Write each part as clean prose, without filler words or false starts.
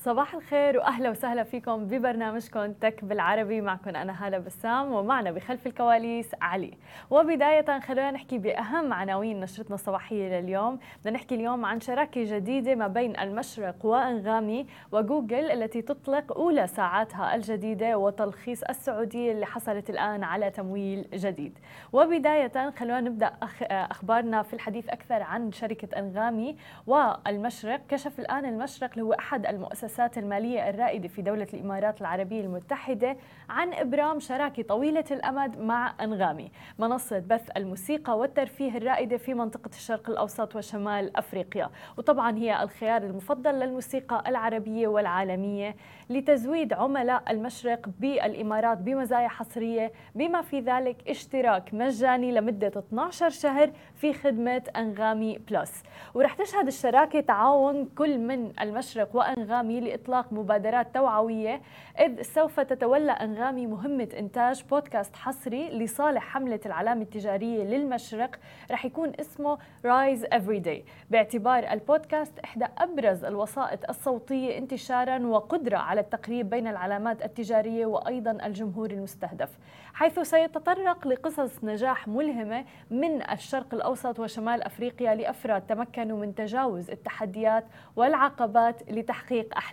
صباح الخير وأهلا وسهلا فيكم ببرنامجكم تك بالعربي. معكم أنا هالة بسام ومعنا بخلف الكواليس علي. وبداية خلونا نحكي بأهم عناوين نشرتنا الصباحية لليوم. بدنا نحكي اليوم عن شراكة جديدة ما بين المشرق وأنغامي وجوجل التي تطلق أولى ساعاتها الجديدة وتلخيص السعودية اللي حصلت الآن على تمويل جديد. وبداية خلونا نبدأ أخبارنا في الحديث أكثر عن شركة أنغامي والمشرق. كشف الآن المشرق اللي هو أحد المؤسسات المالية الرائدة في دولة الإمارات العربية المتحدة عن إبرام شراكة طويلة الأمد مع أنغامي، منصة بث الموسيقى والترفيه الرائدة في منطقة الشرق الأوسط وشمال أفريقيا، وطبعا هي الخيار المفضل للموسيقى العربية والعالمية لتزويد عملاء المشرق بالإمارات بمزايا حصرية، بما في ذلك اشتراك مجاني لمدة 12 شهر في خدمة أنغامي بلس. ورح تشهد الشراكة تعاون كل من المشرق وأنغامي لإطلاق مبادرات توعوية، إذ سوف تتولى أنغامي مهمة إنتاج بودكاست حصري لصالح حملة العلامة التجارية للمشرق رح يكون اسمه Rise Everyday، باعتبار البودكاست إحدى أبرز الوسائط الصوتية انتشاراً وقدرة على التقريب بين العلامات التجارية وأيضاً الجمهور المستهدف، حيث سيتطرق لقصص نجاح ملهمة من الشرق الأوسط وشمال أفريقيا لأفراد تمكنوا من تجاوز التحديات والعقبات لتحقيق أحلامهم.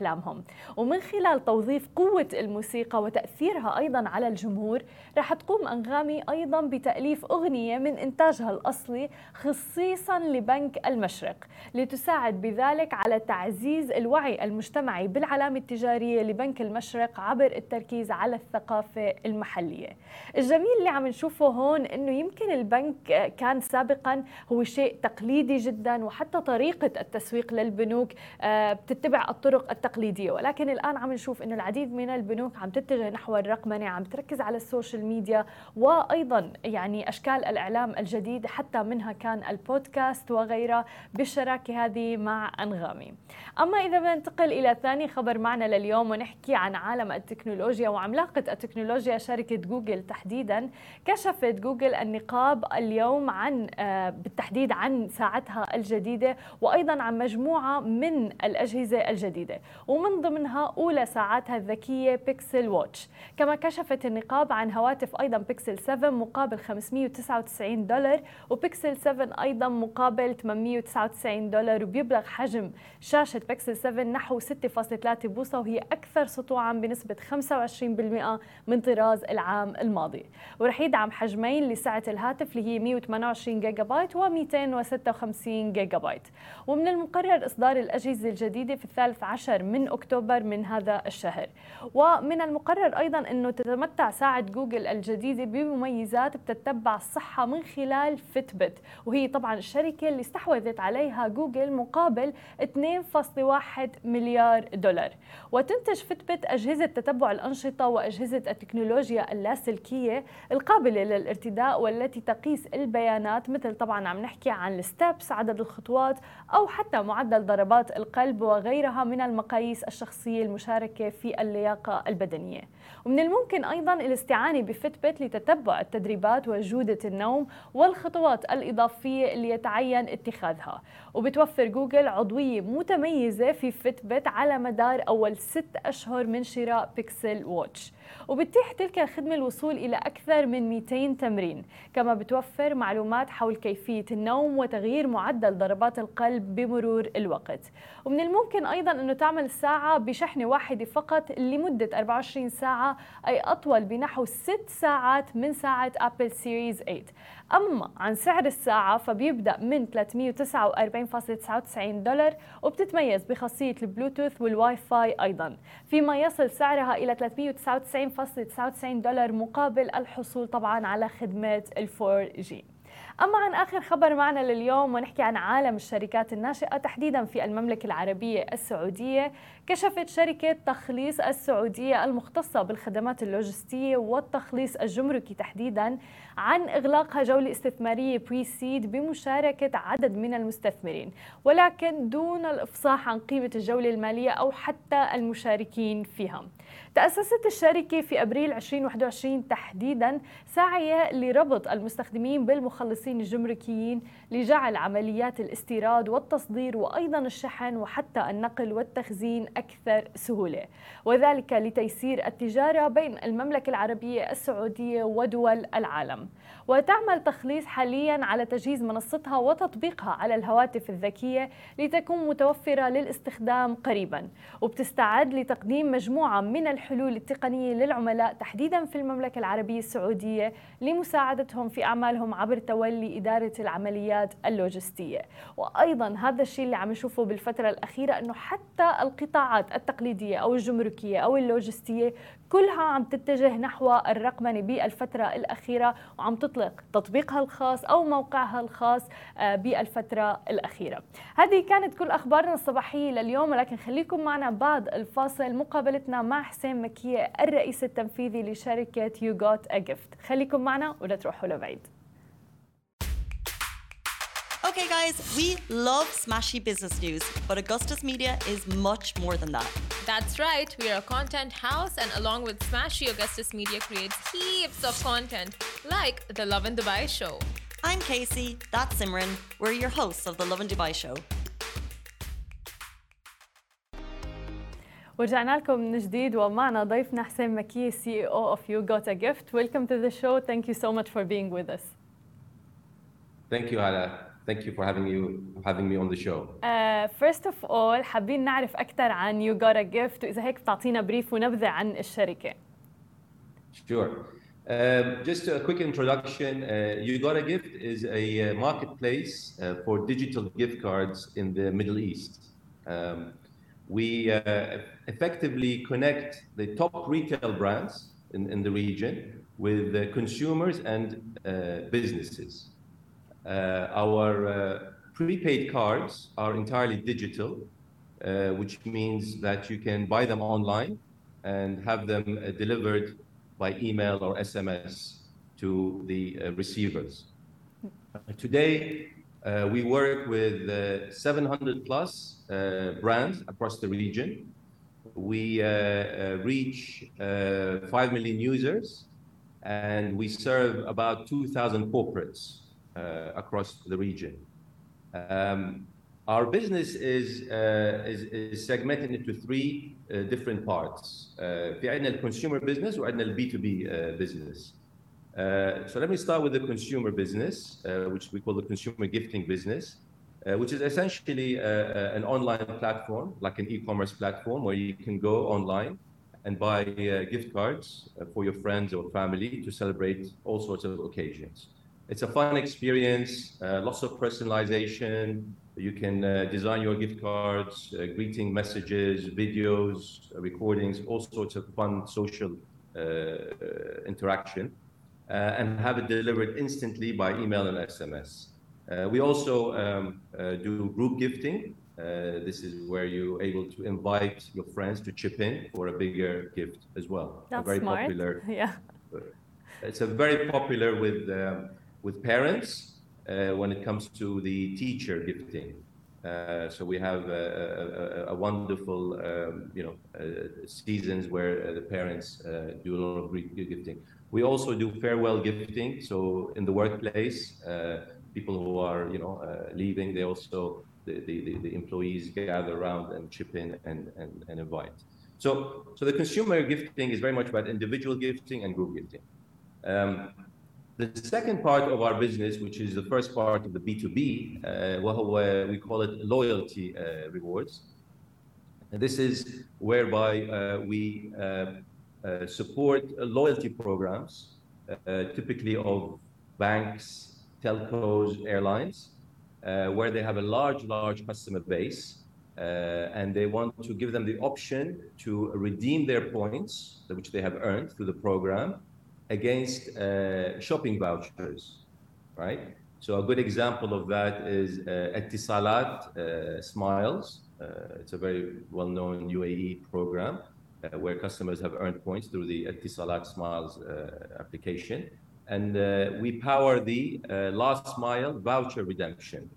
ومن خلال توظيف قوة الموسيقى وتأثيرها أيضاً على الجمهور، رح تقوم أنغامي أيضاً بتأليف أغنية من إنتاجها الأصلي خصيصاً لبنك المشرق، لتساعد بذلك على تعزيز الوعي المجتمعي بالعلامة التجارية لبنك المشرق عبر التركيز على الثقافة المحلية. الجميل اللي عم نشوفه هون إنه يمكن البنك كان سابقاً هو شيء تقليدي جداً، وحتى طريقة التسويق للبنوك بتتبع الطرق التقليدية، ولكن الآن عم نشوف إنه العديد من البنوك عم تتجه نحو الرقمنة، عم تركز على السوشيال ميديا وأيضا يعني أشكال الإعلام الجديدة، حتى منها كان البودكاست وغيرها بالشراكة هذه مع أنغامي. أما إذا بننتقل إلى ثاني خبر معنا لليوم ونحكي عن عالم التكنولوجيا وعملاقة التكنولوجيا، شركة جوجل تحديدا. كشفت جوجل النقاب اليوم عن بالتحديد عن ساعتها الجديدة وأيضا عن مجموعة من الأجهزة الجديدة، ومن ضمنها أولى ساعاتها الذكية بيكسل واتش. كما كشفت النقاب عن هواتف أيضا بيكسل 7 مقابل $599 وبيكسل 7 أيضا مقابل $899، وبيبلغ حجم شاشة بيكسل 7 نحو 6.3 بوصة، وهي أكثر سطوعا بنسبة 25% من طراز العام الماضي. ورح يدعم حجمين لسعة الهاتف اللي هي 128 جيجا بايت و 256 جيجا بايت. ومن المقرر إصدار الأجهزة الجديدة في 13 من أكتوبر من هذا الشهر. ومن المقرر أيضاً أنه تتمتع ساعة جوجل الجديدة بمميزات بتتبع الصحة من خلال فيتبت، وهي طبعاً الشركة اللي استحوذت عليها جوجل مقابل $2.1 مليار. وتنتج فيتبت أجهزة تتبع الأنشطة وأجهزة التكنولوجيا اللاسلكية القابلة للارتداء والتي تقيس البيانات، مثل طبعاً عم نحكي عن الستبس، عدد الخطوات، أو حتى معدل ضربات القلب وغيرها من المقاييس الشخصية المشاركة في اللياقة البدنية. ومن الممكن أيضاً الاستعانة بفيتبت لتتبع التدريبات وجودة النوم والخطوات الإضافية اللي يتعين اتخاذها. وبتوفر جوجل عضوية متميزة في فيتبت على مدار أول 6 أشهر من شراء بيكسل واتش، وبتتيح تلك الخدمة الوصول إلى أكثر من 200 تمرين. كما بتوفر معلومات حول كيفية النوم وتغيير معدل ضربات القلب بمرور الوقت. ومن الممكن أيضاً أنه تعمل الساعة بشحنة واحدة فقط لمدة 24 ساعة، أي أطول بنحو 6 ساعات من ساعة أبل سيريز 8. أما عن سعر الساعة فبيبدأ من $349.99، وبتتميز بخاصية البلوتوث والواي فاي أيضاً، فيما يصل سعرها إلى $399.99 مقابل الحصول طبعاً على خدمة 4G. أما عن آخر خبر معنا لليوم ونحكي عن عالم الشركات الناشئة تحديداً في المملكة العربية السعودية. كشفت شركة تخليص السعودية المختصة بالخدمات اللوجستية والتخليص الجمركي تحديداً عن إغلاقها جولة استثمارية بريسيد بمشاركة عدد من المستثمرين، ولكن دون الإفصاح عن قيمة الجولة المالية أو حتى المشاركين فيها. تأسست الشركة في أبريل 2021 تحديداً سعية لربط المستخدمين بالمخلصين الجمركيين لجعل عمليات الاستيراد والتصدير وأيضاً الشحن وحتى النقل والتخزين أكثر سهولة، وذلك لتيسير التجارة بين المملكة العربية السعودية ودول العالم. وتعمل تخليص حالياً على تجهيز منصتها وتطبيقها على الهواتف الذكية لتكون متوفرة للاستخدام قريباً، وبتستعد لتقديم مجموعة من الحلول التقنية للعملاء تحديداً في المملكة العربية السعودية لمساعدتهم في أعمالهم عبر تولي إدارة العمليات اللوجستية. وأيضاً هذا الشيء اللي عم نشوفه بالفترة الأخيرة أنه حتى القطاعات التقليدية أو الجمركية أو اللوجستية كلها عم تتجه نحو الرقمنة بالفترة الأخيرة، وعم تطلق تطبيقها الخاص أو موقعها الخاص بالفترة الأخيرة. هذه كانت كل أخبارنا الصباحية لليوم، ولكن خليكم معنا بعد الفاصل مقابلتنا مع حسين مكية الرئيس التنفيذي لشركة You Got a Gift. خليكم معنا ولا تروحوا لبعيد. Okay guys, we love smashy business news, but Augustus Media is much more than that. That's right, we are a content house, and along with Smashy, Augustus Media creates heaps of content, like the Love in Dubai show. I'm Casey, that's Simran, we're your hosts of the Love in Dubai show. ورجعنا لكم من جديد ومعنا ضيفنا حسين مكية CEO of You Got a Gift. Welcome to the show, thank you so much for being with us. Thank you, Hala. Thank you for having me on the show. First of all, حابين نعرف أكثر عن You Got a Gift، وإذا هيك تعطينا بريف ونبذة عن الشركة. Sure. Just a quick introduction. You Got a Gift is a marketplace for digital gift cards in the Middle East. We effectively connect the top retail brands in the region with the consumers and businesses. Our prepaid cards are entirely digital, which means that you can buy them online and have them delivered by email or SMS to the receivers. Today, we work with 700 plus brands across the region. We reach 5 million users, and we serve about 2,000 corporates across the region. Our business is segmented into three different parts. في عندنا الconsumer business وعندنا الB2B business. So let me start with the consumer business, which we call the consumer gifting business, which is essentially an online platform, like an e-commerce platform, where you can go online and buy gift cards for your friends or family to celebrate all sorts of occasions. It's a fun experience, lots of personalization. You can design your gift cards, greeting messages, videos, recordings, all sorts of fun social interaction, and have it delivered instantly by email and SMS. We also do group gifting. This is where you're able to invite your friends to chip in for a bigger gift as well. That's very smart. Popular. Yeah. It's a very popular with parents when it comes to the teacher gifting. So we have a wonderful, seasons where the parents do a lot of gifting. We also do farewell gifting. So in the workplace, people who are, leaving, they also, the employees gather around and chip in and invite. So the consumer gifting is very much about individual gifting and group gifting. The second part of our business, which is the first part of the B2B, we call it loyalty rewards. And this is whereby we support loyalty programs, typically of banks, telcos, airlines, where they have a large customer base, and they want to give them the option to redeem their points, which they have earned through the program, against shopping vouchers, right? So a good example of that is Etisalat Smiles. It's a very well-known UAE program where customers have earned points through the Etisalat Smiles application. And we power the last mile voucher redemption.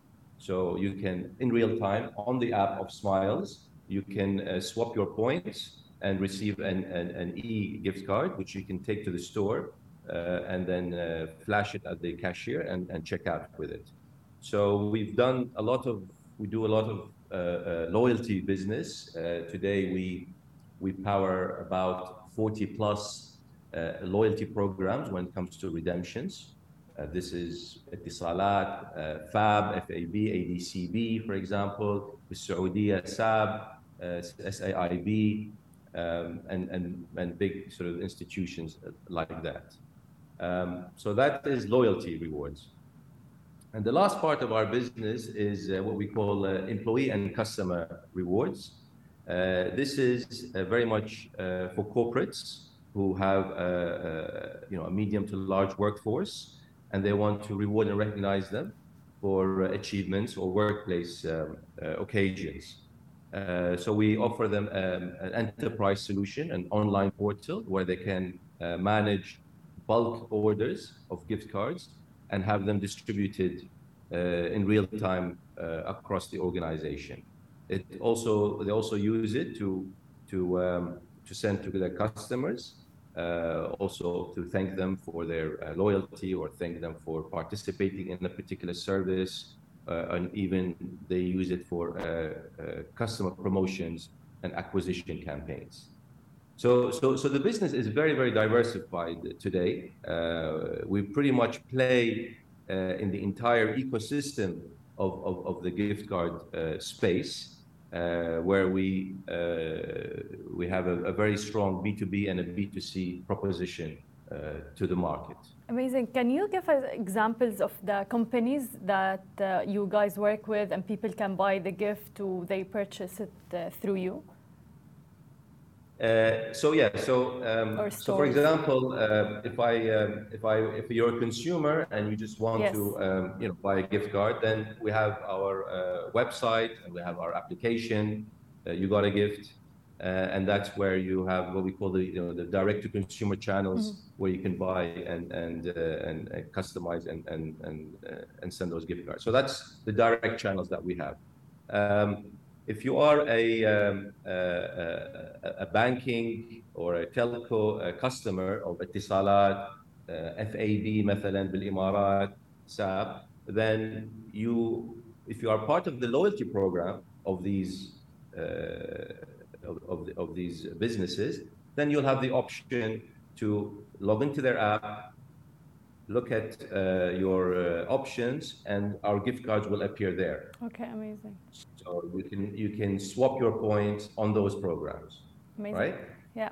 So you can, in real time, on the app of Smiles, you can swap your points and receive an e-gift card, which you can take to the store and then flash it at the cashier and check out with it. So we do a lot of loyalty business. Today we power about 40 plus loyalty programs when it comes to redemptions. This is Etisalat, FAB, ADCB, for example, with Saudiya, SAIB, SAIB, and big sort of institutions like that. So that is loyalty rewards. And the last part of our business is what we call employee and customer rewards. This is very much for corporates who have a medium to large workforce, and they want to reward and recognize them for achievements or workplace occasions. So we offer them an enterprise solution, an online portal where they can manage bulk orders of gift cards and have them distributed in real time across the organization. They also use it to send to their customers, also to thank them for their loyalty or thank them for participating in a particular service, and even they use it for customer promotions and acquisition campaigns. So the business is very, very diversified today. We pretty much play in the entire ecosystem of the gift card space, where we have a very strong B2B and a B2C proposition to the market. Amazing. Can you give us examples of the companies that you guys work with and people can buy the gift or they purchase it through you? So for example, if you're a consumer and you just want to buy a gift card, then we have our website and we have our application, You Got a Gift, and that's where you have what we call the direct to consumer channels, mm-hmm. where you can buy and customize and send those gift cards. So that's the direct channels that we have. If you are a banking or a telco customer of Etisalat, FAB, مثلا بالإمارات, SAP, then if you are part of the loyalty program of these businesses, then you'll have the option to log into their app, look at your options, and our gift cards will appear there. Okay, amazing. So you can swap your points on those programs. Amazing. Right? Yeah.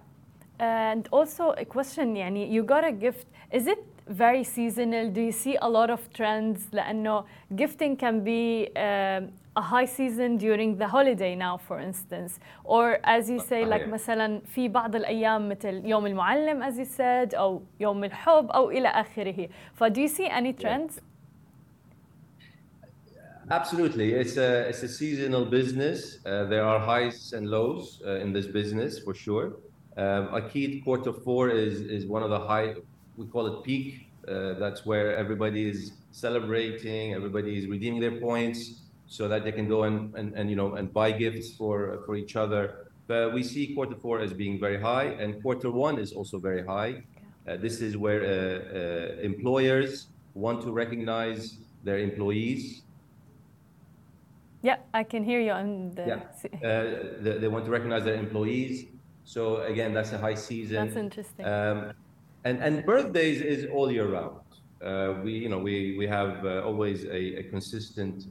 And also a question, يعني You Got a Gift, is it very seasonal? Do you see a lot of trends? لأنه gifting can be a high season during the holiday now, for instance, or as you say, like مثلا في بعض الأيام مثل يوم المعلم, as you said, أو يوم الحب أو إلى آخره. Do you see any trends? Absolutely, it's a seasonal business. There are highs and lows in this business for sure. Akid, quarter four is one of the high. We call it peak. That's where everybody is celebrating, everybody is redeeming their points, so that they can go and buy gifts for each other. But we see quarter four as being very high, and quarter one is also very high. This is where employers want to recognize their employees. Yeah, I can hear you. They want to recognize their employees. So again, that's a high season. That's interesting. And birthdays is all year round. We have always a consistent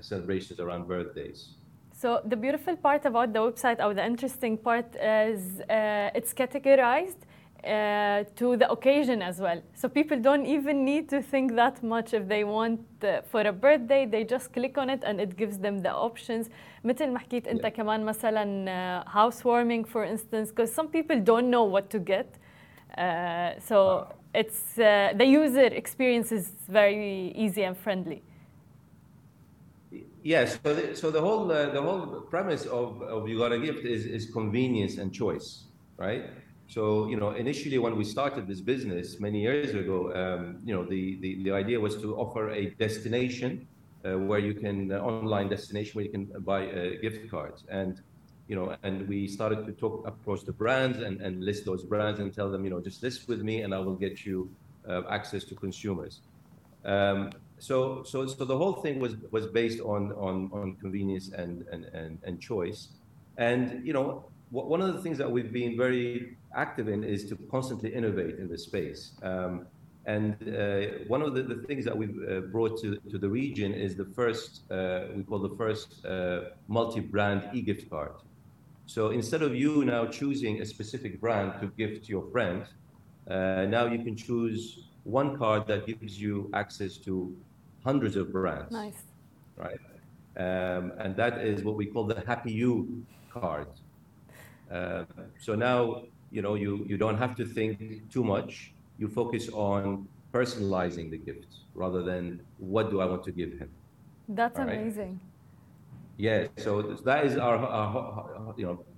celebrations around birthdays. So the beautiful part about the website, or the interesting part, is it's categorized to the occasion as well. So people don't even need to think that much. If they want for a birthday, they just click on it and it gives them the options. مثل ما حكيت أنت كمان مثلا housewarming, for instance, because some people don't know what to get. So it's the user experience is very easy and friendly. Yes, so the whole premise of You Got a Gift is convenience and choice, right? So initially when we started this business many years ago, the idea was to offer a destination where you can online destination where you can buy gift cards, and you know, and we started to approach the brands and list those brands and tell them, you know, just list with me and I will get you access to consumers. So the whole thing was based on convenience and choice. And, you know, one of the things that we've been very active in is to constantly innovate in this space. And one of the things that we've brought to the region is the first multi-brand e-gift card. So instead of you now choosing a specific brand to gift your friend, now you can choose one card that gives you access to hundreds of brands. Nice. Right? And that is what we call the Happy You card. So now, you know, you don't have to think too much. You focus on personalizing the gift rather than what do I want to give him. That's all amazing. Right? Yeah, so that is our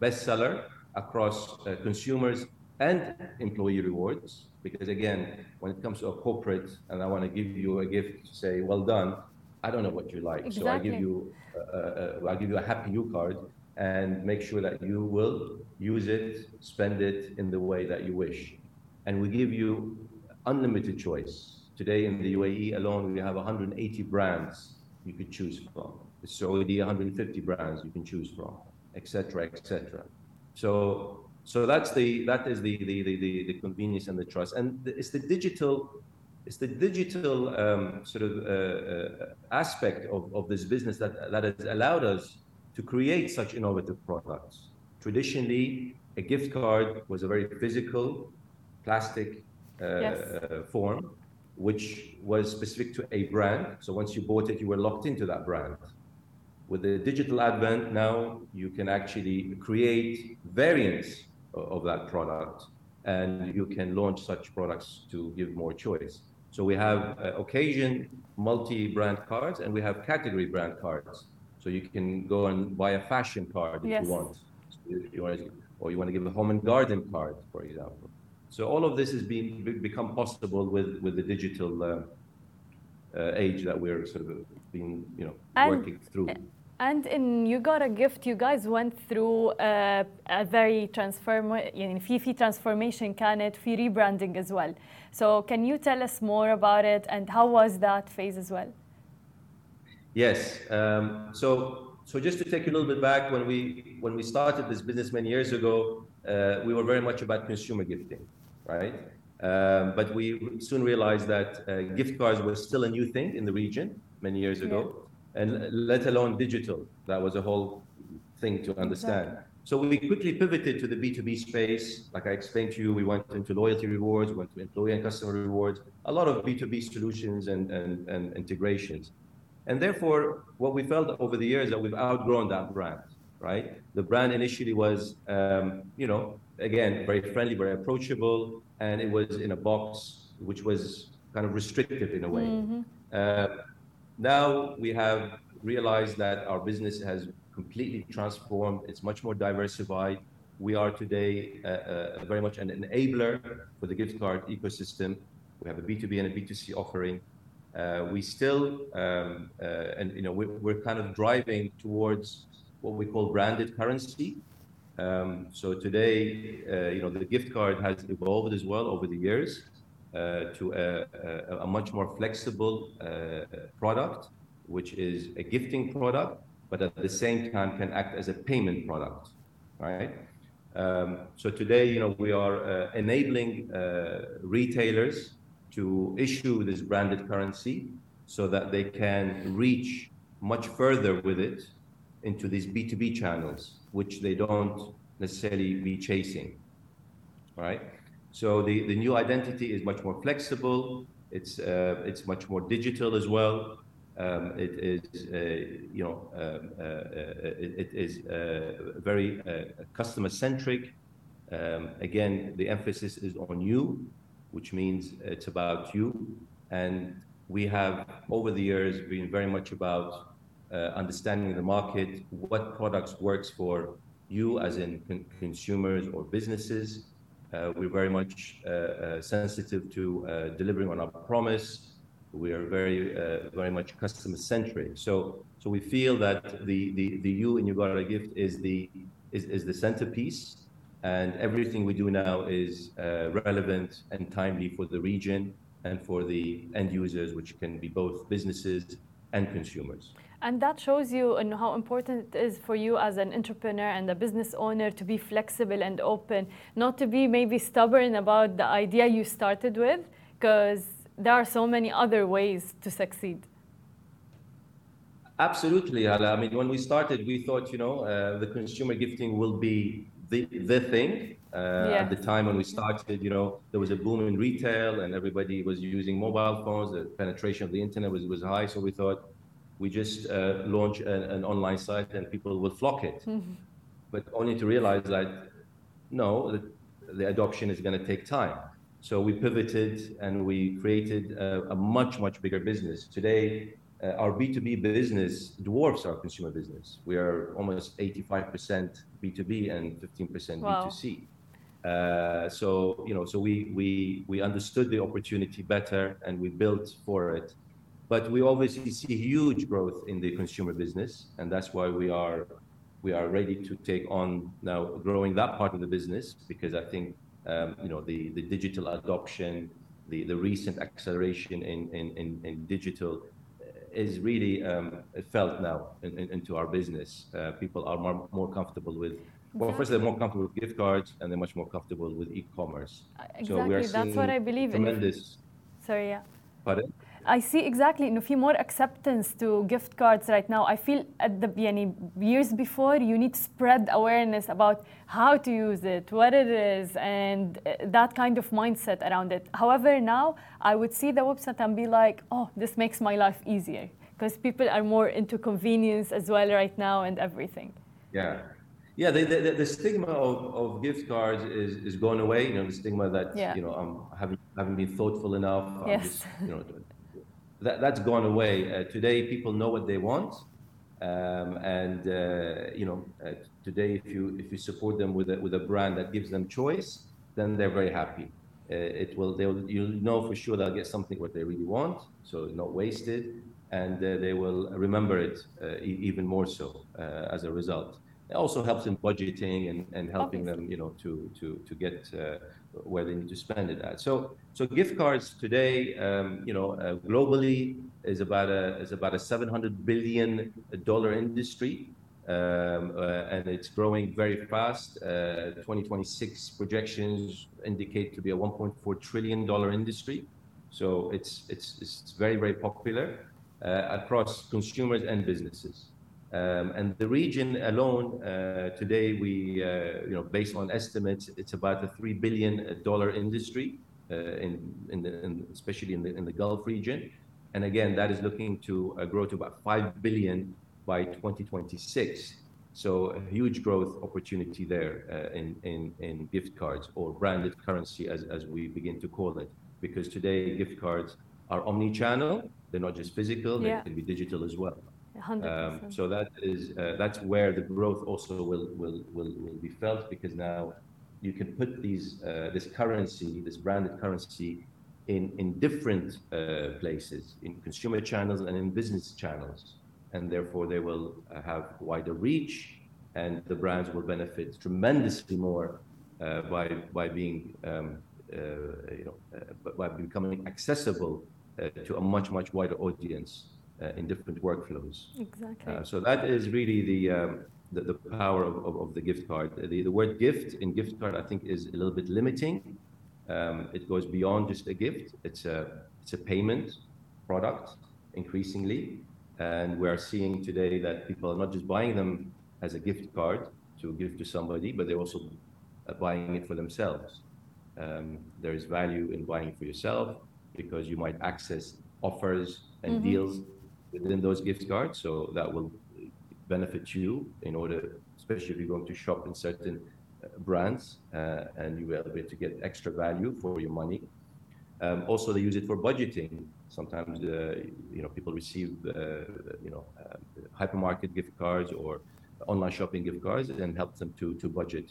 bestseller across consumers and employee rewards. Because again, when it comes to a corporate and I want to give you a gift, say, well done, I don't know what you like. Exactly. So I give you a Happy You card and make sure that you will use it, spend it in the way that you wish. And we give you unlimited choice. Today in the UAE alone, we have 180 brands you could choose from. The Saudi, 150 brands you can choose from, etc. So that is the convenience and the trust. And it's the digital aspect of this business that has allowed us to create such innovative products. Traditionally, a gift card was a very physical, plastic form, which was specific to a brand. So once you bought it, you were locked into that brand. With the digital advent now, you can actually create variants of that product, and you can launch such products to give more choice. So we have occasion multi-brand cards, and we have category brand cards. So you can go and buy a fashion card if you want. So you want to give a home and garden card, for example. So all of this has become possible with the digital age that we're sort of been, you know, working through. And in You Got a Gift, you guys went through a very transformation كانت في rebranding as well. So can you tell us more about it and how was that phase as well? Yes. So just to take you a little bit back, when we started this business many years ago, we were very much about consumer gifting, right? But we soon realized that gift cards were still a new thing in the region many years ago, and let alone digital. That was a whole thing to understand. Exactly. So we quickly pivoted to the B2B space. Like I explained to you, we went into loyalty rewards, went to employee and customer rewards, a lot of B2B solutions and integrations. And therefore, what we felt over the years that we've outgrown that brand. Right? The brand initially was, again, very friendly, very approachable, and it was in a box, which was kind of restrictive in a way. Mm-hmm. Now we have realized that our business has completely transformed. It's much more diversified. We are today very much an enabler for the gift card ecosystem. We have a B2B and a B2C offering. We still, we're kind of driving towards what we call branded currency. So today, the gift card has evolved as well over the years to a much more flexible product, which is a gifting product, but at the same time can act as a payment product, right? So today, we are enabling retailers to issue this branded currency so that they can reach much further with it into these B2B channels, which they don't necessarily be chasing, right? So the new identity is much more flexible. It's much more digital as well. It is very customer centric. Again, the emphasis is on you, which means it's about you. And we have over the years been very much about understanding the market, what products works for you as in consumers or businesses. We're very much sensitive to delivering on our promise. We are very much customer centric. So we feel that the you in You Got a Gift is the is the centerpiece, and everything we do now is relevant and timely for the region and for the end users, which can be both businesses and consumers. And that shows you how important it is for you as an entrepreneur and a business owner to be flexible and open, not to be maybe stubborn about the idea you started with, because there are so many other ways to succeed. Absolutely, Hala. I mean, when we started, we thought, the consumer gifting will be the thing. At the time when we started, there was a boom in retail and everybody was using mobile phones. The penetration of the internet was high. So we thought we just launch an online site and people will flock it. Mm-hmm. But only to realize that, no, the adoption is going to take time. So we pivoted and we created a much, much bigger business. Today, our B2B business dwarfs our consumer business. We are almost 85% B2B and 15% B2C. So we understood the opportunity better and we built for it. But we obviously see huge growth in the consumer business, and that's why we are ready to take on now growing that part of the business, because I think the digital adoption, the recent acceleration in digital is really felt now into our business. People are more comfortable with, well, first they're more comfortable with gift cards, and they're much more comfortable with e-commerce. Exactly, so we are that's what I believe tremendous. In. Sorry, yeah. Pardon? I see exactly. No, more acceptance to gift cards right now. I feel at the years before, you need to spread awareness about how to use it, what it is, and that kind of mindset around it. However, now I would see the website and be like, oh, this makes my life easier, because people are more into convenience as well right now and everything. Yeah. Yeah, the stigma of gift cards is going away. The stigma that I haven't been thoughtful enough. Yes. Just, that's gone away. Today, people know what they want, and today if you support them with a brand that gives them choice, then they're very happy. You'll know for sure they'll get something what they really want, so it's not wasted, and they will remember it even more so as a result. It also helps in budgeting and helping them, to get where they need to spend it at. So gift cards today, globally is about a $700 billion industry, and it's growing very fast. 2026 projections indicate to be a $1.4 trillion industry. So it's very, very popular across consumers and businesses. And the region alone, today, we, based on estimates, it's about a $3 billion industry, especially in the Gulf region, and again, that is looking to grow to about $5 billion by 2026. So a huge growth opportunity there in gift cards or branded currency, as we begin to call it, because today gift cards are omni-channel; they're not just physical; they can be digital as well. 100%. So that is that's where the growth also will be felt, because now you can put this branded currency in different places, in consumer channels and in business channels, and therefore they will have wider reach, and the brands will benefit tremendously more by being by becoming accessible to a much, much wider audience. In different workflows. Exactly. So that is really the power of the gift card. The word gift in gift card, I think, is a little bit limiting. It goes beyond just a gift. It's a payment product increasingly. And we are seeing today that people are not just buying them as a gift card to give to somebody, but they're also buying it for themselves. There is value in buying for yourself, because you might access offers and deals within those gift cards, so that will benefit you in order, especially if you're going to shop in certain brands, and you will be able to get extra value for your money. Also, they use it for budgeting. Sometimes, people receive, hypermarket gift cards or online shopping gift cards, and helps them to budget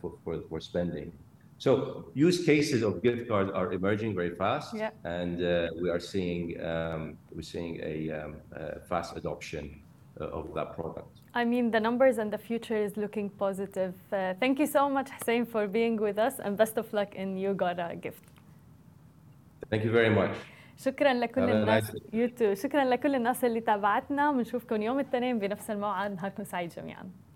for spending. So use cases of gift cards are emerging very fast, and we are seeing a fast adoption of that product. I mean, the numbers and the future is looking positive. Thank you so much, Hussein, for being with us, and best of luck in You Got a Gift. Thank you very much. شكرا لكل الناس يوتيوب. شكرا لكل الناس اللي تابعتنا، ونشوفكم يوم الاثنين بنفس الموعد. نهاركم سعيد جميعا.